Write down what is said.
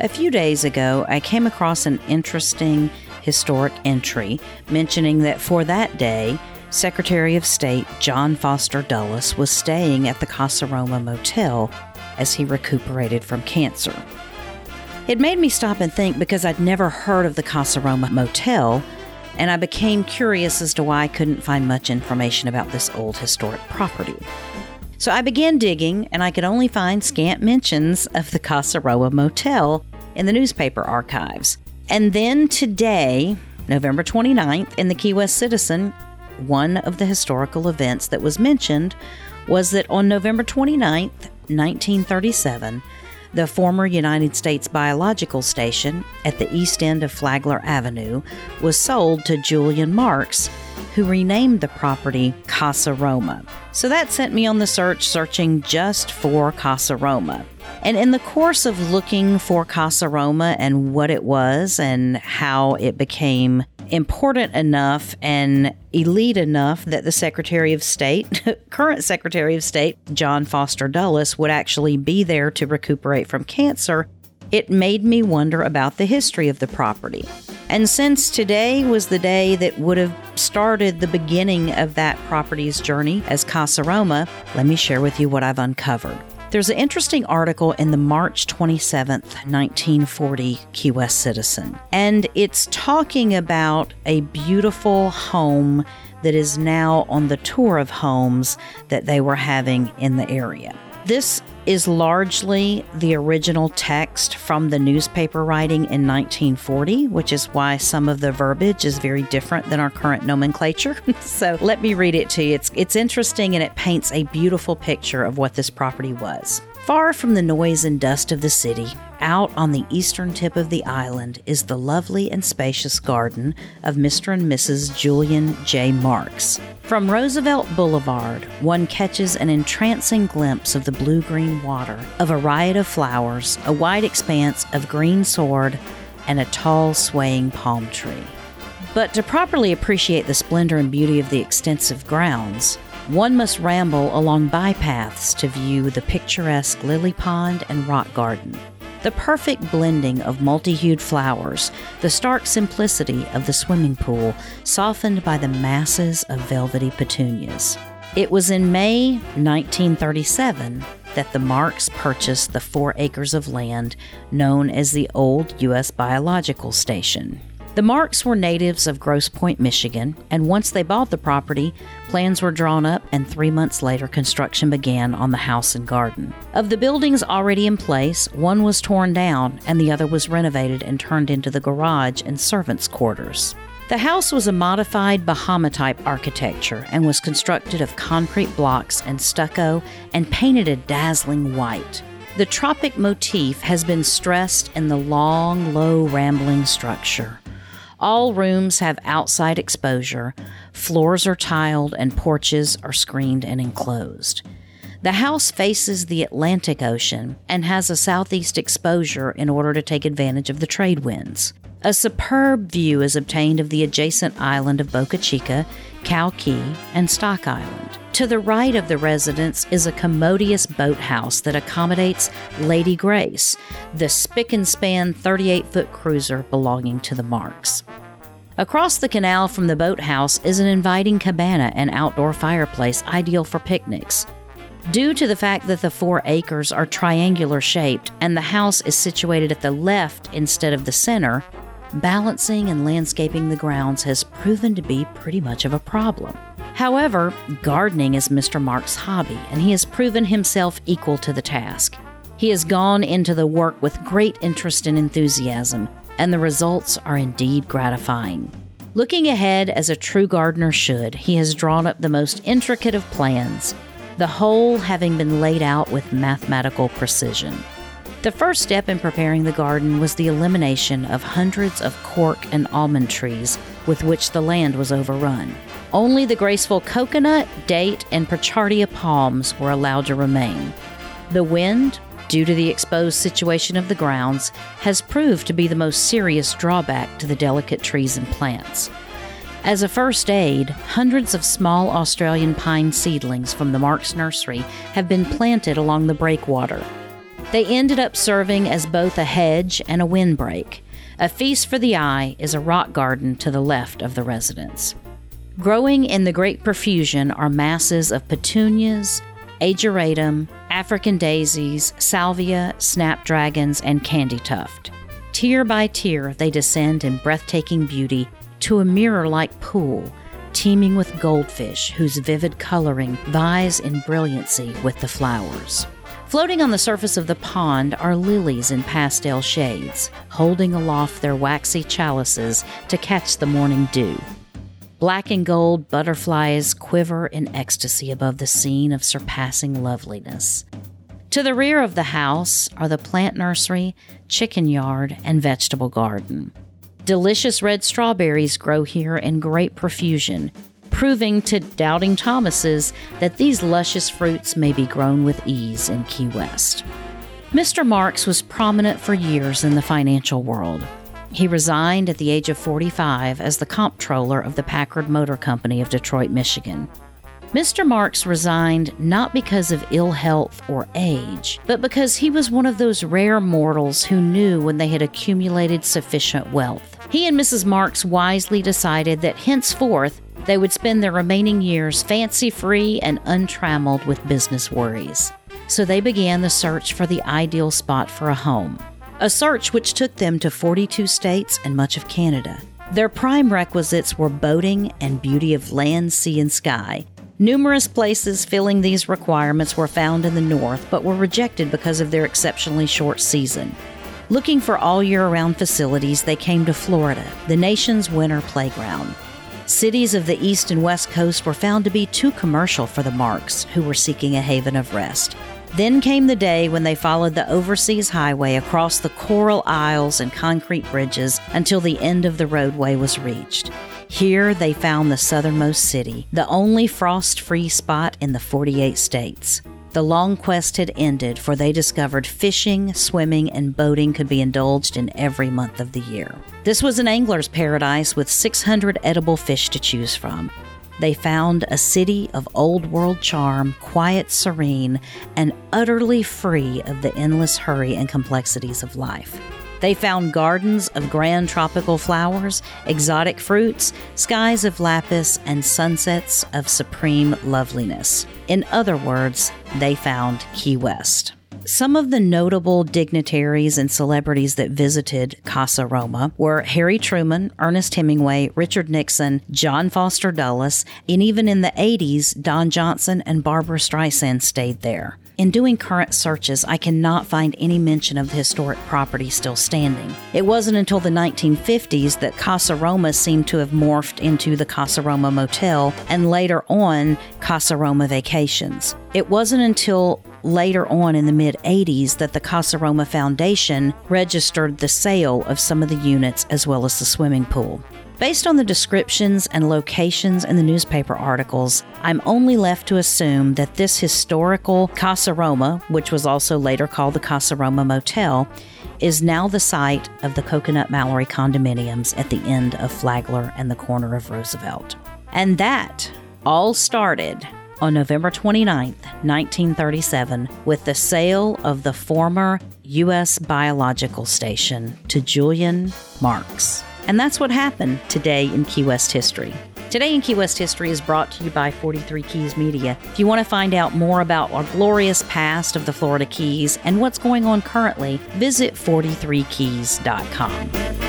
A few days ago, I came across an interesting historic entry mentioning that for that day, Secretary of State John Foster Dulles was staying at the Casa Roma Motel as he recuperated from cancer. It made me stop and think because I'd never heard of the Casa Roma Motel, and I became curious as to why I couldn't find much information about this old historic property. So I began digging, and I could only find scant mentions of the Casa Roma Motel in the newspaper archives. And then today, November 29th, in the Key West Citizen, one of the historical events that was mentioned was that on November 29th, 1937, the former United States Biological Station at the east end of Flagler Avenue was sold to Julian Marks, who renamed the property Casa Roma. So that sent me on the searching just for Casa Roma. And in the course of looking for Casa Roma and what it was and how it became important enough and elite enough that the Secretary of State, current Secretary of State, John Foster Dulles, would actually be there to recuperate from cancer, it made me wonder about the history of the property. And since today was the day that would have started the beginning of that property's journey as Casa Roma, let me share with you what I've uncovered. There's an interesting article in the March 27th, 1940 Key West Citizen, and it's talking about a beautiful home that is now on the tour of homes that they were having in the area. This is largely the original text from the newspaper writing in 1940, which is why some of the verbiage is very different than our current nomenclature. So let me read it to you. It's interesting, and it paints a beautiful picture of what this property was. Far from the noise and dust of the city, out on the eastern tip of the island is the lovely and spacious garden of Mr. and Mrs. Julian J. Marks. From Roosevelt Boulevard, one catches an entrancing glimpse of the blue-green water, of a riot of flowers, a wide expanse of green sward, and a tall, swaying palm tree. But to properly appreciate the splendor and beauty of the extensive grounds, one must ramble along bypaths to view the picturesque lily pond and rock garden. The perfect blending of multi-hued flowers, the stark simplicity of the swimming pool, softened by the masses of velvety petunias. It was in May 1937 that the Marks purchased the 4 acres of land known as the old U.S. Biological Station. The Marks were natives of Grosse Pointe, Michigan, and once they bought the property, plans were drawn up, and 3 months later, construction began on the house and garden. Of the buildings already in place, one was torn down, and the other was renovated and turned into the garage and servants' quarters. The house was a modified Bahama-type architecture and was constructed of concrete blocks and stucco and painted a dazzling white. The tropic motif has been stressed in the long, low, rambling structure. All rooms have outside exposure. Floors are tiled and porches are screened and enclosed. The house faces the Atlantic Ocean and has a southeast exposure in order to take advantage of the trade winds. A superb view is obtained of the adjacent island of Boca Chica, Cow Key, and Stock Island. To the right of the residence is a commodious boathouse that accommodates Lady Grace, the spick-and-span 38-foot cruiser belonging to the Marks. Across the canal from the boathouse is an inviting cabana and outdoor fireplace ideal for picnics. Due to the fact that the 4 acres are triangular-shaped and the house is situated at the left instead of the center, balancing and landscaping the grounds has proven to be pretty much of a problem. However, gardening is Mr. Marks' hobby, and he has proven himself equal to the task. He has gone into the work with great interest and enthusiasm, and the results are indeed gratifying. Looking ahead as a true gardener should, he has drawn up the most intricate of plans, the whole having been laid out with mathematical precision. The first step in preparing the garden was the elimination of hundreds of cork and almond trees with which the land was overrun. Only the graceful coconut, date, and Pachardia palms were allowed to remain. The wind, due to the exposed situation of the grounds, has proved to be the most serious drawback to the delicate trees and plants. As a first aid, hundreds of small Australian pine seedlings from the Marks Nursery have been planted along the breakwater. They ended up serving as both a hedge and a windbreak. A feast for the eye is a rock garden to the left of the residence. Growing in the great profusion are masses of petunias, ageratum, African daisies, salvia, snapdragons, and candytuft. Tier by tier, they descend in breathtaking beauty to a mirror-like pool, teeming with goldfish whose vivid coloring vies in brilliancy with the flowers. Floating on the surface of the pond are lilies in pastel shades, holding aloft their waxy chalices to catch the morning dew. Black and gold butterflies quiver in ecstasy above the scene of surpassing loveliness. To the rear of the house are the plant nursery, chicken yard, and vegetable garden. Delicious red strawberries grow here in great profusion, proving to doubting Thomases that these luscious fruits may be grown with ease in Key West. Mr. Marks was prominent for years in the financial world. He resigned at the age of 45 as the comptroller of the Packard Motor Company of Detroit, Michigan. Mr. Marks resigned not because of ill health or age, but because he was one of those rare mortals who knew when they had accumulated sufficient wealth. He and Mrs. Marks wisely decided that henceforth they would spend their remaining years fancy-free and untrammeled with business worries. So they began the search for the ideal spot for a home. A search which took them to 42 states and much of Canada. Their prime requisites were boating and beauty of land, sea, and sky. Numerous places filling these requirements were found in the north, but were rejected because of their exceptionally short season. Looking for all year-round facilities, they came to Florida, the nation's winter playground. Cities of the east and west coast were found to be too commercial for the Marks, who were seeking a haven of rest. Then came the day when they followed the overseas highway across the coral aisles and concrete bridges until the end of the roadway was reached. Here they found the southernmost city, the only frost-free spot in the 48 states. The long quest had ended, for they discovered fishing, swimming, and boating could be indulged in every month of the year. This was an angler's paradise with 600 edible fish to choose from. They found a city of old-world charm, quiet, serene, and utterly free of the endless hurry and complexities of life. They found gardens of grand tropical flowers, exotic fruits, skies of lapis, and sunsets of supreme loveliness. In other words, they found Key West. Some of the notable dignitaries and celebrities that visited Casa Roma were Harry Truman, Ernest Hemingway, Richard Nixon, John Foster Dulles, and even in the 80s, Don Johnson and Barbara Streisand stayed there. In doing current searches, I cannot find any mention of the historic property still standing. It wasn't until the 1950s that Casa Roma seemed to have morphed into the Casa Roma Motel and later on Casa Roma Vacations. It wasn't until later on in the mid-'80s that the Casa Roma Foundation registered the sale of some of the units as well as the swimming pool. Based on the descriptions and locations in the newspaper articles, I'm only left to assume that this historical Casa Roma, which was also later called the Casa Roma Motel, is now the site of the Coconut Mallory condominiums at the end of Flagler and the corner of Roosevelt. And that all started on November 29, 1937, with the sale of the former U.S. Biological Station to Julian Marks. And that's what happened today in Key West history. Today in Key West history is brought to you by 43 Keys Media. If you want to find out more about our glorious past of the Florida Keys and what's going on currently, visit 43keys.com.